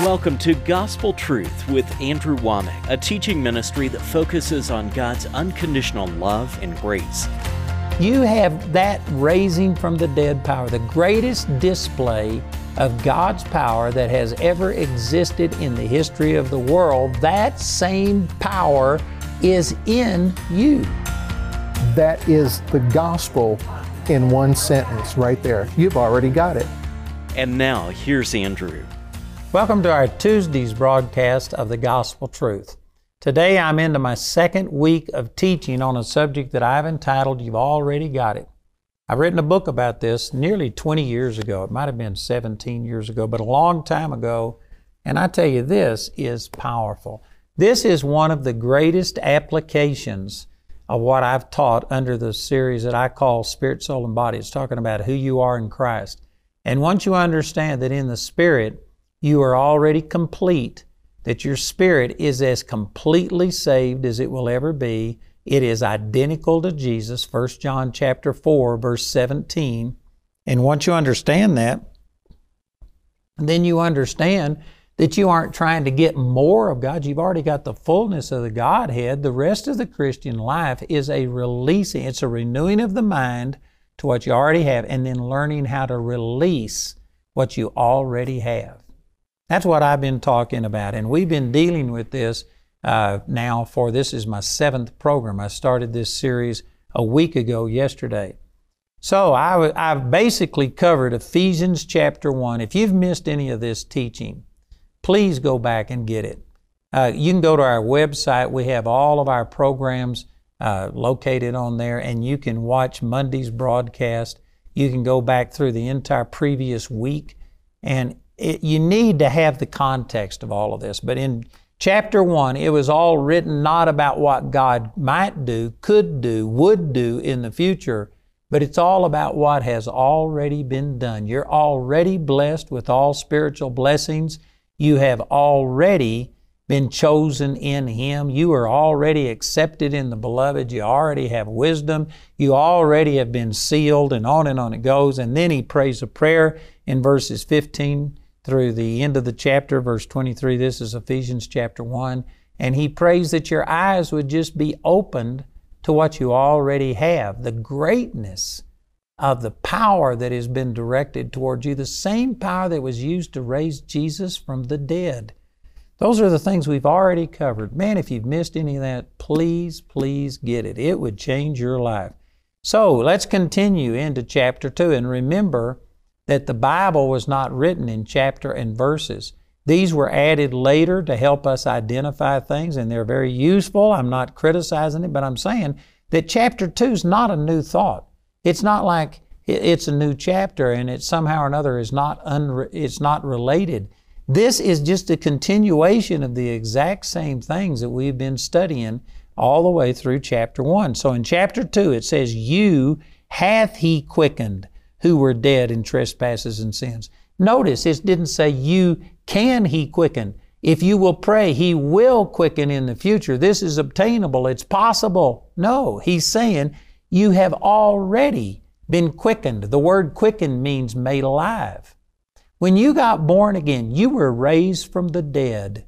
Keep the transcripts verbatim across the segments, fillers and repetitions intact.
Welcome to Gospel Truth with Andrew Womack, a teaching ministry that focuses on God's unconditional love and grace. You have that raising from the dead power, the greatest display of God's power that has ever existed in the history of the world. That same power is in you. That is the gospel in one sentence right there. You've already got it. And now, here's Andrew. Welcome to our Tuesday's broadcast of the Gospel Truth. Today I'm into my second week of teaching on a subject that I've entitled, You've Already Got It. I've written a book about this nearly twenty years ago. It might have been seventeen years ago, but a long time ago. And I tell you, this is powerful. This is one of the greatest applications of what I've taught under the series that I call Spirit, Soul, and Body. It's talking about who you are in Christ. And once you understand that in the Spirit, you are already complete, that your spirit is as completely saved as it will ever be. It is identical to Jesus, First John chapter four, verse seventeen. And once you understand that, then you understand that you aren't trying to get more of God. You've already got the fullness of the Godhead. The rest of the Christian life is a releasing. It's a renewing of the mind to what you already have, and then learning how to release what you already have. That's what I've been talking about, and we've been dealing with this uh, now for, this is my seventh program. I started this series a week ago yesterday. So I, I've basically covered Ephesians chapter one. If you've missed any of this teaching, please go back and get it. Uh, you can go to our website. We have all of our programs uh, located on there, and you can watch Monday's broadcast. You can go back through the entire previous week, and It, you need to have the context of all of this. But in chapter one, it was all written not about what God might do, could do, would do in the future, but it's all about what has already been done. You're already blessed with all spiritual blessings. You have already been chosen in Him. You are already accepted in the Beloved. You already have wisdom. You already have been sealed, and on and on it goes. And then he prays a prayer in verses fifteen through the end of the chapter, verse twenty-three, this is Ephesians chapter one, and he prays that your eyes would just be opened to what you already have, the greatness of the power that has been directed towards you, the same power that was used to raise Jesus from the dead. Those are the things we've already covered. Man, if you've missed any of that, please, please get it. It would change your life. So let's continue into chapter two, and remember that the Bible was not written in chapter and verses. These were added later to help us identify things, and they're very useful. I'm not criticizing it, but I'm saying that chapter two is not a new thought. It's not like it's a new chapter and it somehow or another is not unre- it's not related. This is just a continuation of the exact same things that we've been studying all the way through chapter one. So in chapter two, it says, "You hath He quickened, who were dead in trespasses and sins." Notice it didn't say you can He quicken. If you will pray, He will quicken in the future. This is obtainable. It's possible. No, He's saying you have already been quickened. The word quicken means made alive. When you got born again, you were raised from the dead.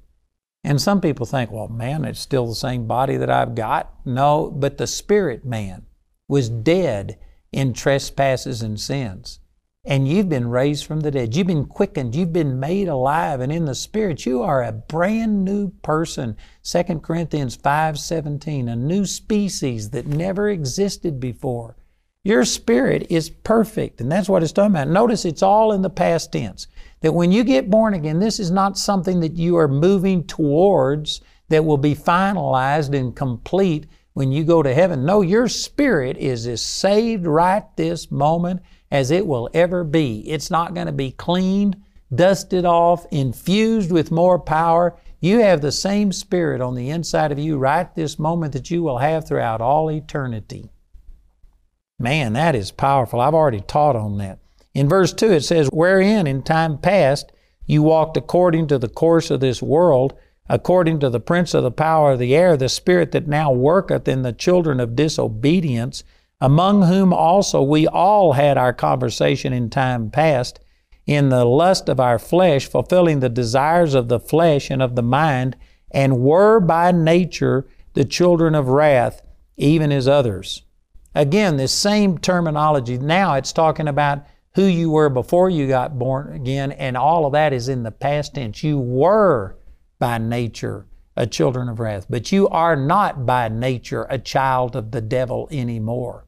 And some people think, well, man, it's still the same body that I've got. No, but the spirit man was dead in trespasses and sins. And you've been raised from the dead. You've been quickened. You've been made alive. And in the Spirit, you are a brand new person. Second Corinthians five seventeen, a new species that never existed before. Your spirit is perfect. And that's what it's talking about. Notice it's all in the past tense. That when you get born again, this is not something that you are moving towards that will be finalized and complete when you go to heaven. No, your spirit is as saved right this moment as it will ever be. It's not going to be cleaned, dusted off, infused with more power. You have the same spirit on the inside of you right this moment that you will have throughout all eternity. Man, that is powerful. I've already taught on that. In verse two, it says, "Wherein in time past you walked according to the course of this world, according to the prince of the power of the air, the spirit that now worketh in the children of disobedience, among whom also we all had our conversation in time past, in the lust of our flesh, fulfilling the desires of the flesh and of the mind, and were by nature the children of wrath, even as others. Again, this same terminology. Now it's talking about who you were before you got born again, and all of that is in the past tense. You were by nature a children of wrath, but you are not by nature a child of the devil anymore.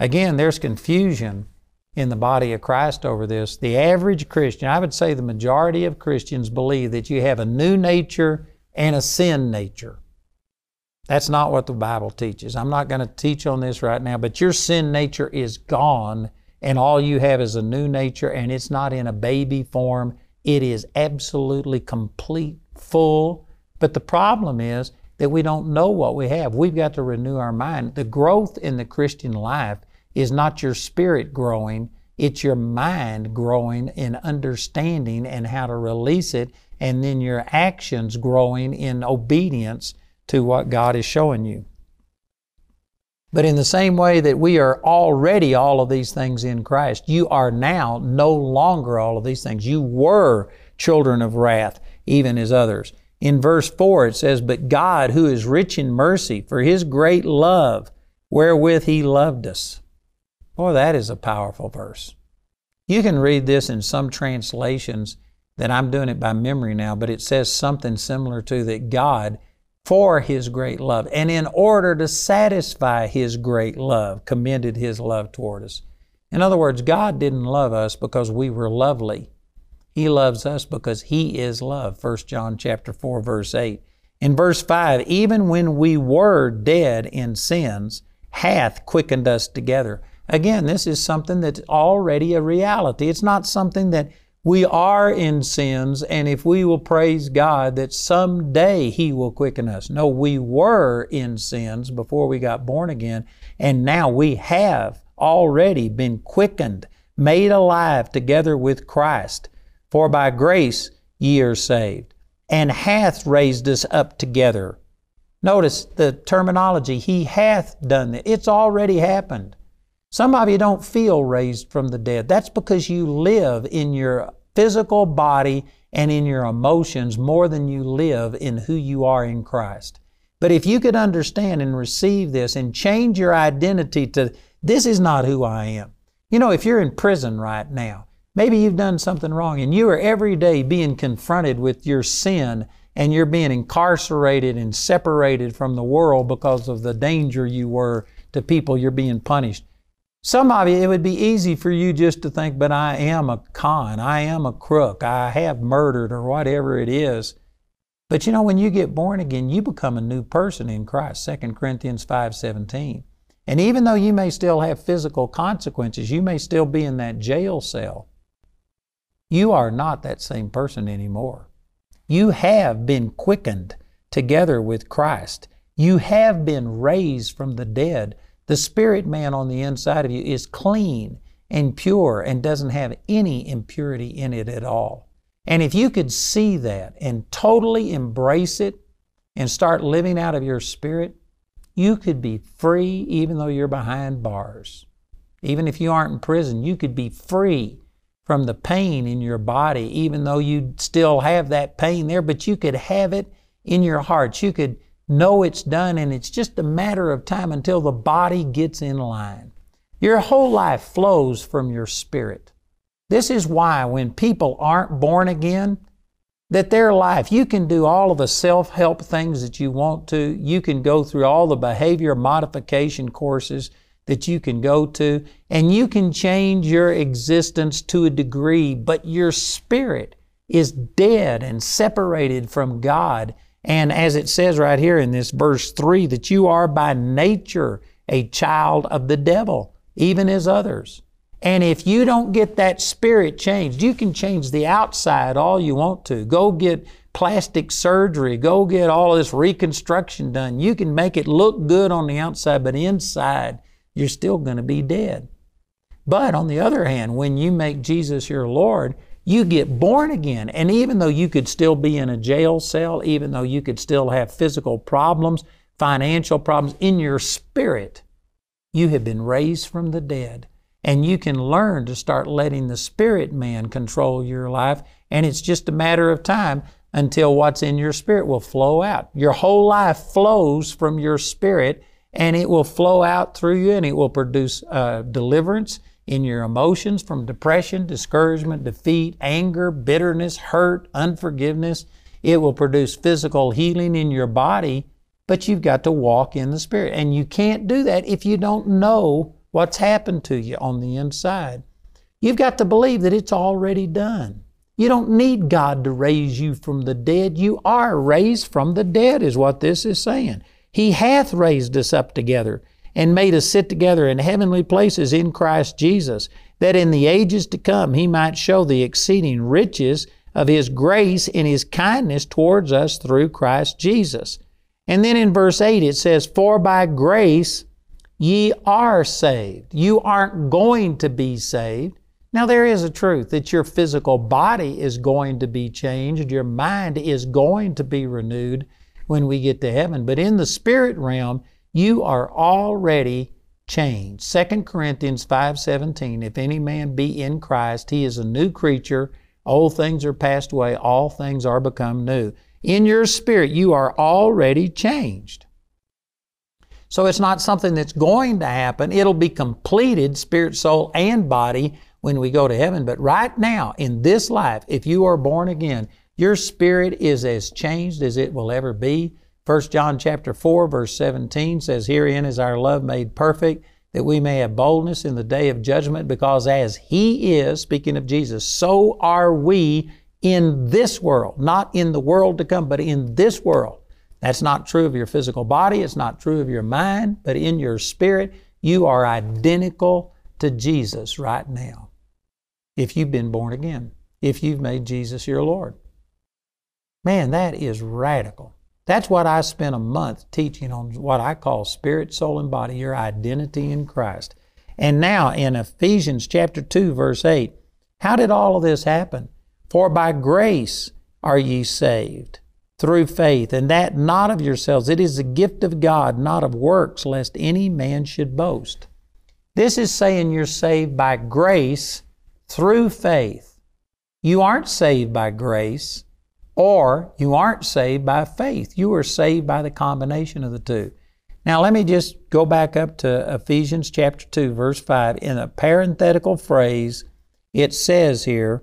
Again, there's confusion in the body of Christ over this. The average Christian, I would say the majority of Christians, believe that you have a new nature and a sin nature. That's not what the Bible teaches. I'm not going to teach on this right now, but your sin nature is gone, and all you have is a new nature, and it's not in a baby form. It is absolutely complete, full. But the problem is that we don't know what we have. We've got to renew our mind. The growth in the Christian life is not your spirit growing. It's your mind growing in understanding and how to release it, and then your actions growing in obedience to what God is showing you. But in the same way that we are already all of these things in Christ, you are now no longer all of these things. You were children of wrath, even as others. In verse four it says, "But God, who is rich in mercy, for His great love, wherewith He loved us." Boy, that is a powerful verse. You can read this in some translations that I'm doing it by memory now, but it says something similar to that God, for His great love, and in order to satisfy His great love, commended His love toward us. In other words, God didn't love us because we were lovely. He loves us because He is love, First John chapter four, verse eight. In verse five, "Even when we were dead in sins, hath quickened us together." Again, this is something that's already a reality. It's not something that we are in sins, and if we will praise God that someday He will quicken us. No, we were in sins before we got born again, and now we have already been quickened, made alive together with Christ. "For by grace ye are saved, and hath raised us up together." Notice the terminology, He hath done it. It's already happened. Some of you don't feel raised from the dead. That's because you live in your physical body and in your emotions more than you live in who you are in Christ. But if you could understand and receive this and change your identity to, this is not who I am. You know, if you're in prison right now, maybe you've done something wrong and you are every day being confronted with your sin, and you're being incarcerated and separated from the world because of the danger you were to people, you're being punished. Some of you, it would be easy for you just to think, but I am a con, I am a crook, I have murdered, or whatever it is. But you know, when you get born again, you become a new person in Christ, Second Corinthians five seventeen. And even though you may still have physical consequences, you may still be in that jail cell, you are not that same person anymore. You have been quickened together with Christ. You have been raised from the dead. The spirit man on the inside of you is clean and pure and doesn't have any impurity in it at all. And if you could see that and totally embrace it and start living out of your spirit, you could be free even though you're behind bars. Even if you aren't in prison, you could be free from the pain in your body, even though you still have that pain there, but you could have it in your heart. You could know it's done, and it's just a matter of time until the body gets in line. Your whole life flows from your spirit. This is why when people aren't born again, that their life, you can do all of the self-help things that you want to. You can go through all the behavior modification courses that you can go to, and you can change your existence to a degree, but your spirit is dead and separated from God. And as it says right here in this verse three, that you are by nature a child of the devil, even as others. And if you don't get that spirit changed, you can change the outside all you want to. Go get plastic surgery. Go get all this reconstruction done. You can make it look good on the outside, but inside, you're still going to be dead. But on the other hand, when you make Jesus your Lord, you get born again, and even though you could still be in a jail cell, even though you could still have physical problems, financial problems, in your spirit, you have been raised from the dead. and you can learn to start letting the spirit man control your life, and it's just a matter of time until what's in your spirit will flow out. Your whole life flows from your spirit, and it will flow out through you, and it will produce uh, deliverance in your emotions from depression, discouragement, defeat, anger, bitterness, hurt, unforgiveness. It will produce physical healing in your body, but you've got to walk in the Spirit. And you can't do that if you don't know what's happened to you on the inside. You've got to believe that it's already done. You don't need God to raise you from the dead. You are raised from the dead is what this is saying. He hath raised us up together and made us sit together in heavenly places in Christ Jesus, that in the ages to come He might show the exceeding riches of His grace in His kindness towards us through Christ Jesus. And then in verse eight it says, for by grace ye are saved. You aren't going to be saved. Now there is a truth that your physical body is going to be changed. Your mind is going to be renewed when we get to heaven. But in the spirit realm, you are already changed. Second Corinthians five seventeen, if any man be in Christ, he is a new creature. Old things are passed away. All things are become new. In your spirit, you are already changed. So it's not something that's going to happen. It'll be completed, spirit, soul, and body when we go to heaven. But right now, in this life, if you are born again, your spirit is as changed as it will ever be. First John chapter four, verse seventeen says, herein is our love made perfect, that we may have boldness in the day of judgment, because as He is, speaking of Jesus, so are we in this world, not in the world to come, but in this world. That's not true of your physical body. It's not true of your mind, but in your spirit, you are identical to Jesus right now. If you've been born again, if you've made Jesus your Lord. Man, that is radical. That's what I spent a month teaching on, what I call spirit, soul, and body, your identity in Christ. And now in Ephesians chapter two, verse eight, how did all of this happen? For by grace are ye saved through faith, and that not of yourselves. It is the gift of God, not of works, lest any man should boast. This is saying you're saved by grace through faith. You aren't saved by grace, or you aren't saved by faith. You are saved by the combination of the two. Now let me just go back up to Ephesians chapter two, verse five. In a parenthetical phrase, it says here,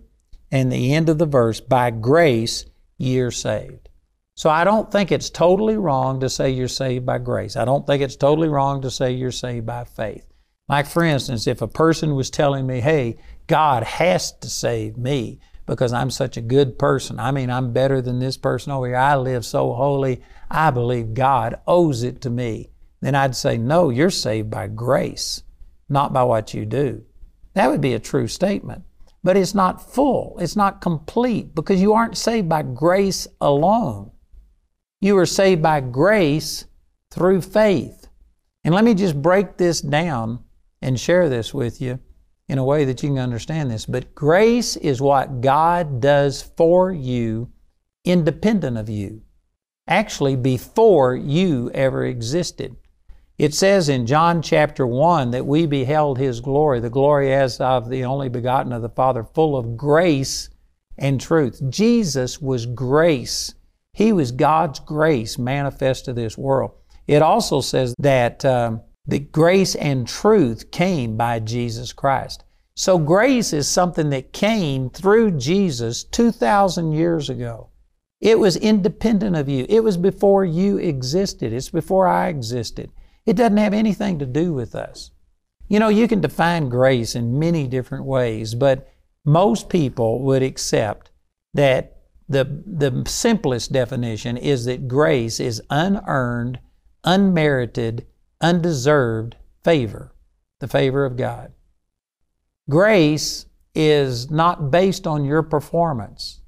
in the end of the verse, by grace ye are saved. So I don't think it's totally wrong to say you're saved by grace. I don't think it's totally wrong to say you're saved by faith. Like for instance, if a person was telling me, hey, God has to save me, because I'm such a good person. I mean, I'm better than this person over here. I live so holy. I believe God owes it to me. Then I'd say, no, you're saved by grace, not by what you do. That would be a true statement, but it's not full. It's not complete, because you aren't saved by grace alone. You are saved by grace through faith. And let me just break this down and share this with you in a way that you can understand this. But grace is what God does for you, independent of you, actually before you ever existed. It says in John chapter one that we beheld His glory, the glory as of the only begotten of the Father, full of grace and truth. Jesus was grace. He was God's grace manifest to this world. It also says that um, that grace and truth came by Jesus Christ. So grace is something that came through Jesus two thousand years ago. It was independent of you. It was before you existed. It's before I existed. It doesn't have anything to do with us. You know, you can define grace in many different ways, but most people would accept that the, the simplest definition is that grace is unearned, unmerited, undeserved favor, the favor of God. Grace is not based on your performance.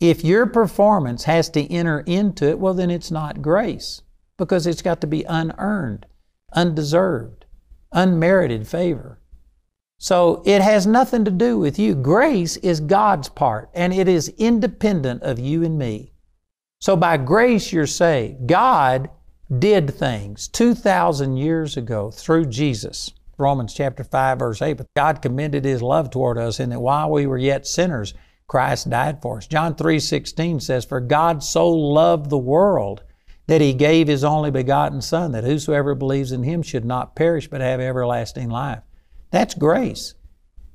If your performance has to enter into it, well, then it's not grace, because it's got to be unearned, undeserved, unmerited favor. So it has nothing to do with you. Grace is God's part, and it is independent of you and me. So by grace you're saved. God did things two thousand years ago through Jesus. Romans chapter five, verse eight, but God commended His love toward us in that while we were yet sinners, Christ died for us. John three sixteen says, for God so loved the world that He gave His only begotten Son, that whosoever believes in Him should not perish but have everlasting life. That's grace.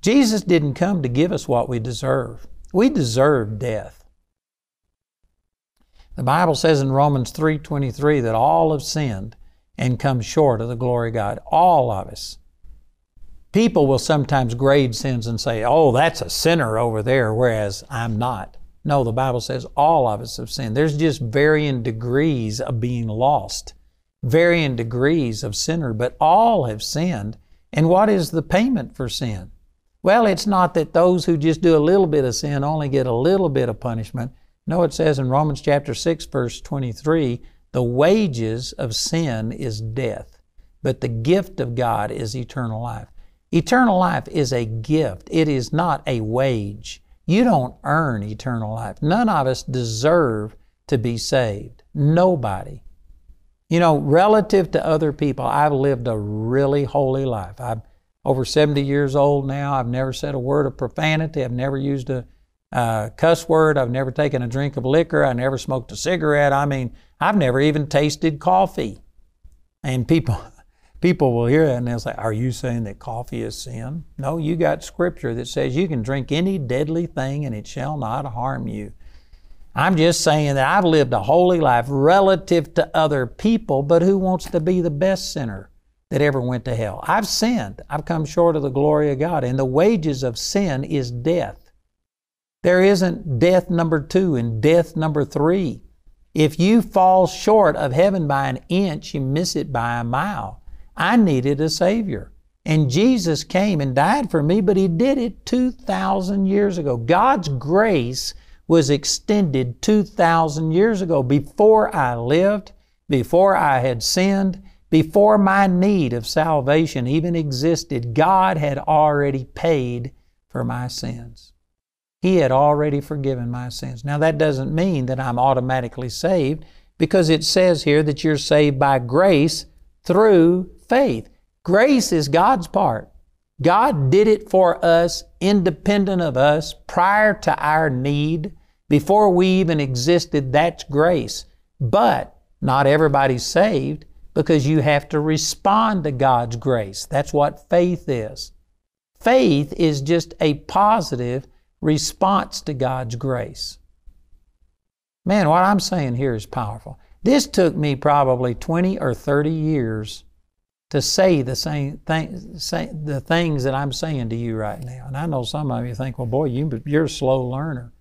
Jesus didn't come to give us what we deserve. We deserve death. The Bible says in Romans three twenty-three that all have sinned and come short of the glory of God. All of us. People will sometimes grade sins and say, oh, that's a sinner over there, whereas I'm not. No, the Bible says all of us have sinned. There's just varying degrees of being lost, varying degrees of sinner, but all have sinned. And what is the payment for sin? Well, it's not that those who just do a little bit of sin only get a little bit of punishment. No, it says in Romans chapter six, verse twenty-three, the wages of sin is death, but the gift of God is eternal life. Eternal life is a gift. It is not a wage. You don't earn eternal life. None of us deserve to be saved. Nobody. You know, relative to other people, I've lived a really holy life. I'm over seventy years old now. I've never said a word of profanity. I've never used a uh, cuss word. I've never taken a drink of liquor. I never smoked a cigarette. I mean, I've never even tasted coffee. And people... People will hear that and they'll say, are you saying that coffee is sin? No, you got scripture that says you can drink any deadly thing and it shall not harm you. I'm just saying that I've lived a holy life relative to other people, but who wants to be the best sinner that ever went to hell? I've sinned. I've come short of the glory of God, and the wages of sin is death. There isn't death number two and death number three. If you fall short of heaven by an inch, you miss it by a mile. I needed a Savior. And Jesus came and died for me, but He did it two thousand years ago. God's grace was extended two thousand years ago, before I lived, before I had sinned, before my need of salvation even existed. God had already paid for my sins. He had already forgiven my sins. Now, that doesn't mean that I'm automatically saved, because it says here that you're saved by grace through faith. Grace is God's part. God did it for us, independent of us, prior to our need, before we even existed. That's grace. But not everybody's saved, because you have to respond to God's grace. That's what faith is. Faith is just a positive response to God's grace. Man, what I'm saying here is powerful. This took me probably twenty or thirty years to say the same thing, say the things that I'm saying to you right now. And I know some of you think, well, boy, you, you're a slow learner.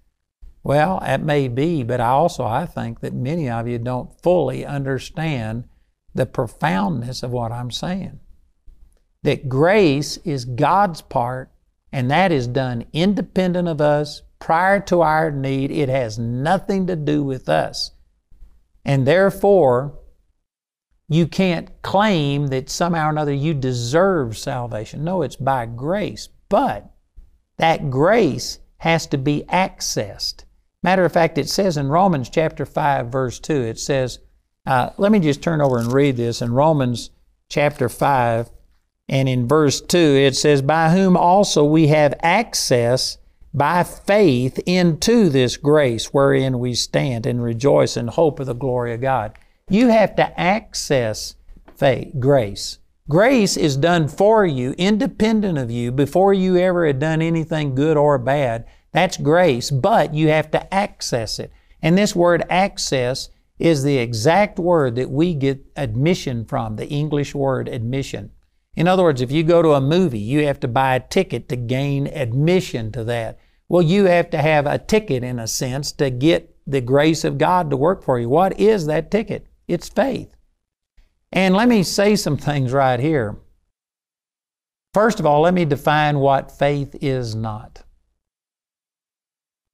Well, that may be, but I also, I think that many of you don't fully understand the profoundness of what I'm saying. That grace is God's part, and that is done independent of us, prior to our need. It has nothing to do with us. And therefore, you can't claim that somehow or another you deserve salvation. No, it's by grace. But that grace has to be accessed. Matter of fact, it says in Romans chapter five, verse two, it says, uh, let me just turn over and read this. In Romans chapter five, and in verse two, it says, by whom also we have access by faith into this grace wherein we stand and rejoice in hope of the glory of God. You have to access faith, grace. Grace is done for you, independent of you, before you ever had done anything good or bad. That's grace, but you have to access it. And this word access is the exact word that we get admission from, the English word admission. In other words, if you go to a movie, you have to buy a ticket to gain admission to that. Well, you have to have a ticket, in a sense, to get the grace of God to work for you. What is that ticket? It's faith. And let me say some things right here. First of all, let me define what faith is not.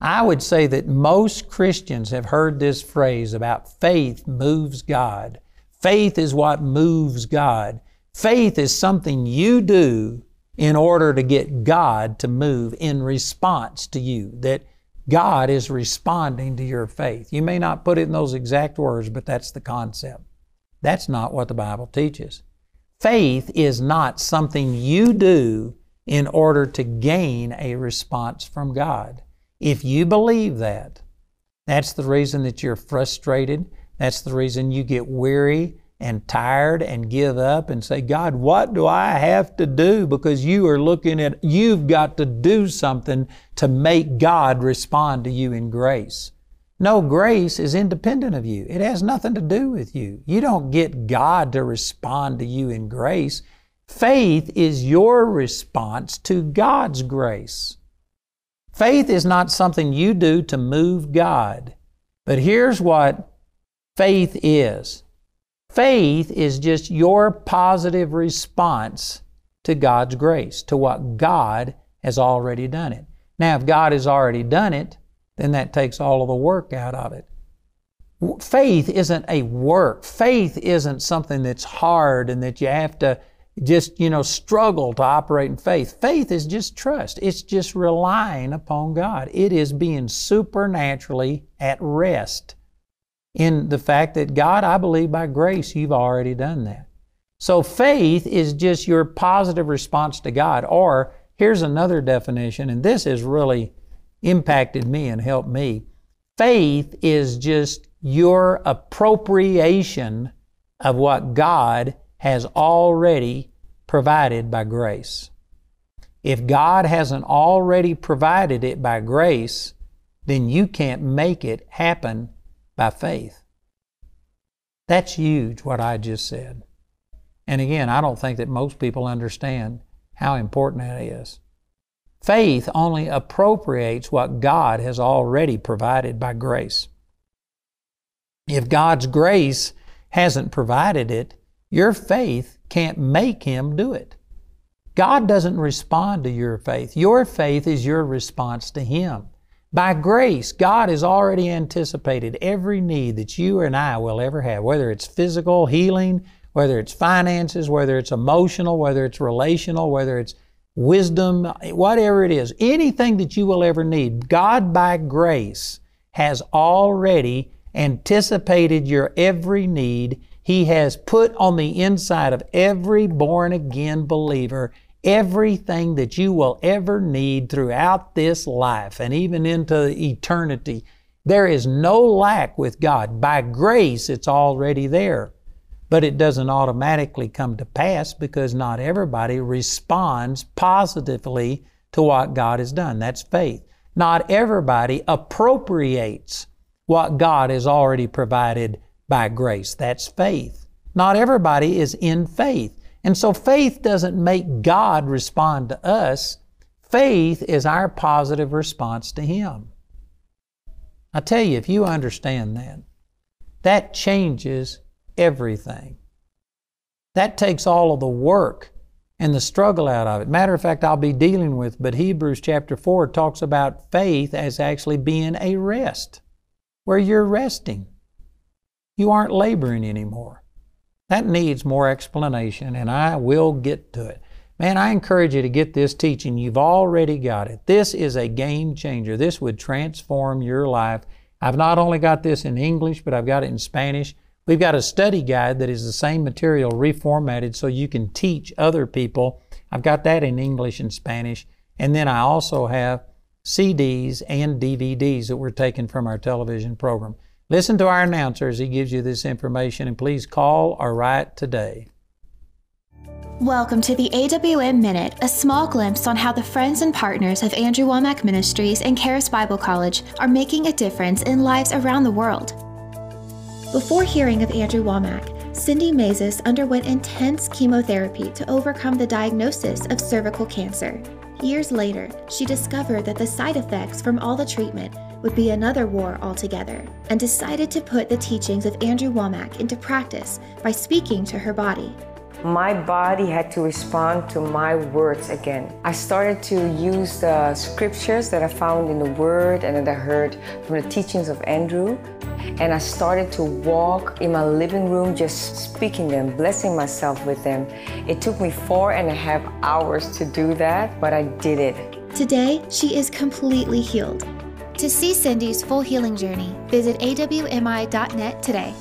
I would say that most Christians have heard this phrase about faith moves God. Faith is what moves God. Faith is something you do in order to get God to move in response to you, that God is responding to your faith. You may not put it in those exact words, but that's the concept. That's not what the Bible teaches. Faith is not something you do in order to gain a response from God. If you believe that, that's the reason that you're frustrated. That's the reason you get weary and tired and give up and say, God, what do I have to do? Because you are looking at, you've got to do something to make God respond to you in grace. No, grace is independent of you. It has nothing to do with you. You don't get God to respond to you in grace. Faith is your response to God's grace. Faith is not something you do to move God. But here's what faith is. Faith is just your positive response to God's grace, to what God has already done it. Now, if God has already done it, then that takes all of the work out of it. Faith isn't a work. Faith isn't something that's hard and that you have to just, you know, struggle to operate in faith. Faith is just trust. It's just relying upon God. It is being supernaturally at rest in the fact that, God, I believe by grace you've already done that. So faith is just your positive response to God. Or here's another definition, and this is really impacted me and helped me. Faith is just your appropriation of what God has already provided by grace. If God hasn't already provided it by grace, then you can't make it happen by faith. That's huge, what I just said. And again, I don't think that most people understand how important that is. Faith only appropriates what God has already provided by grace. If God's grace hasn't provided it, your faith can't make Him do it. God doesn't respond to your faith. Your faith is your response to Him. By grace, God has already anticipated every need that you and I will ever have, whether it's physical healing, whether it's finances, whether it's emotional, whether it's relational, whether it's wisdom, whatever it is, anything that you will ever need, God by grace has already anticipated your every need. He has put on the inside of every born-again believer everything that you will ever need throughout this life and even into eternity. There is no lack with God. By grace, it's already there. But it doesn't automatically come to pass because not everybody responds positively to what God has done. That's faith. Not everybody appropriates what God has already provided by grace. That's faith. Not everybody is in faith. And so faith doesn't make God respond to us. Faith is our positive response to Him. I tell you, if you understand that, that changes everything. That takes all of the work and the struggle out of it. Matter of fact, I'll be dealing with, but Hebrews chapter four talks about faith as actually being a rest, where you're resting. You aren't laboring anymore. That needs more explanation, and I will get to it. Man, I encourage you to get this teaching. You've already got it. This is a game changer. This would transform your life. I've not only got this in English, but I've got it in Spanish. We've got a study guide that is the same material reformatted so you can teach other people. I've got that in English and Spanish. And then I also have C Ds and D V Ds that were taken from our television program. Listen to our announcer as he gives you this information, and please call or write today. Welcome to the A W M Minute, a small glimpse on how the friends and partners of Andrew Womack Ministries and Charis Bible College are making a difference in lives around the world. Before hearing of Andrew Womack, Cindy Mazes underwent intense chemotherapy to overcome the diagnosis of cervical cancer. Years later, she discovered that the side effects from all the treatment would be another war altogether, and decided to put the teachings of Andrew Womack into practice by speaking to her body. My body had to respond to my words again. I started to use the scriptures that I found in the Word and that I heard from the teachings of Andrew. And I started to walk in my living room, just speaking them, blessing myself with them. It took me four and a half hours to do that, but I did it. Today, she is completely healed. To see Cindy's full healing journey, visit A W M I dot net today.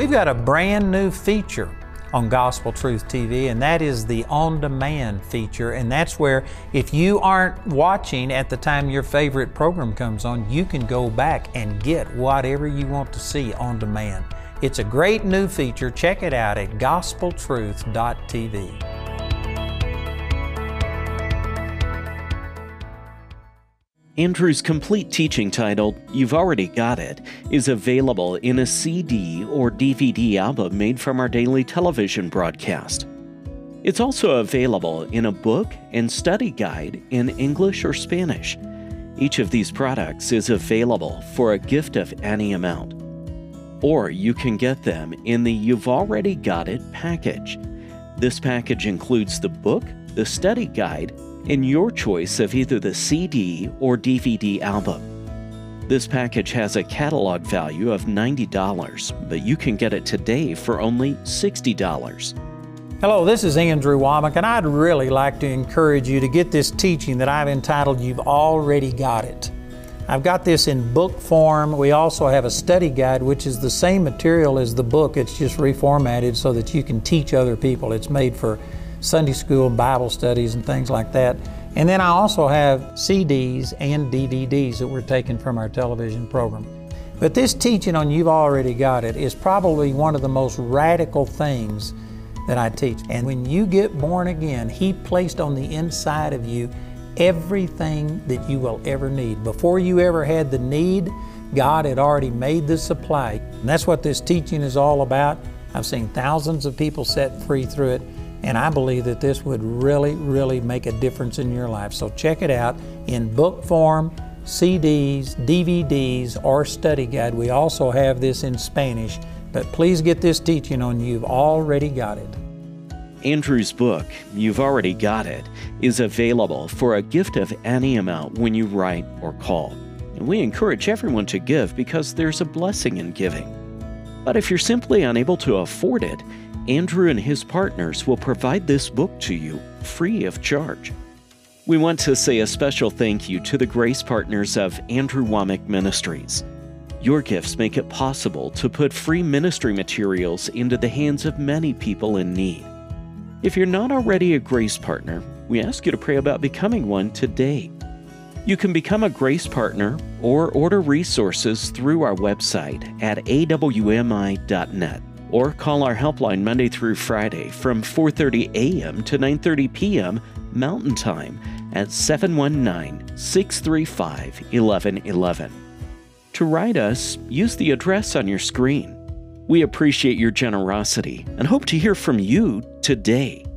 We've got a brand new feature on Gospel Truth T V, and that is the on-demand feature. And that's where if you aren't watching at the time your favorite program comes on, you can go back and get whatever you want to see on demand. It's a great new feature. Check it out at gospel truth dot t v. Andrew's complete teaching titled, You've Already Got It, is available in a C D or D V D album made from our daily television broadcast. It's also available in a book and study guide in English or Spanish. Each of these products is available for a gift of any amount. Or you can get them in the You've Already Got It package. This package includes the book, the study guide, and your choice of either the C D or D V D album. This package has a catalog value of ninety dollars, but you can get it today for only sixty dollars. Hello, this is Andrew Womack, and I'd really like to encourage you to get this teaching that I've entitled, You've Already Got It. I've got this in book form. We also have a study guide, which is the same material as the book. It's just reformatted so that you can teach other people. It's made for Sunday school, Bible studies, and things like that. And then I also have C Ds and D V Ds that were taken from our television program. But this teaching on You've Already Got It is probably one of the most radical things that I teach. And when you get born again, He placed on the inside of you everything that you will ever need. Before you ever had the need, God had already made the supply. And that's what this teaching is all about. I've seen thousands of people set free through it. And I believe that this would really, really make a difference in your life. So check it out in book form, C Ds, D V Ds, or study guide. We also have this in Spanish, but please get this teaching on You've Already Got It. Andrew's book, You've Already Got It, is available for a gift of any amount when you write or call. And we encourage everyone to give because there's a blessing in giving. But if you're simply unable to afford it, Andrew and his partners will provide this book to you free of charge. We want to say a special thank you to the grace partners of Andrew Womack Ministries. Your gifts make it possible to put free ministry materials into the hands of many people in need. If you're not already a grace partner, we ask you to pray about becoming one today. You can become a grace partner or order resources through our website at A W M I dot net. Or call our helpline Monday through Friday from four thirty a m to nine thirty p m Mountain Time at seven one nine, six three five, eleven eleven. To write us, use the address on your screen. We appreciate your generosity and hope to hear from you today.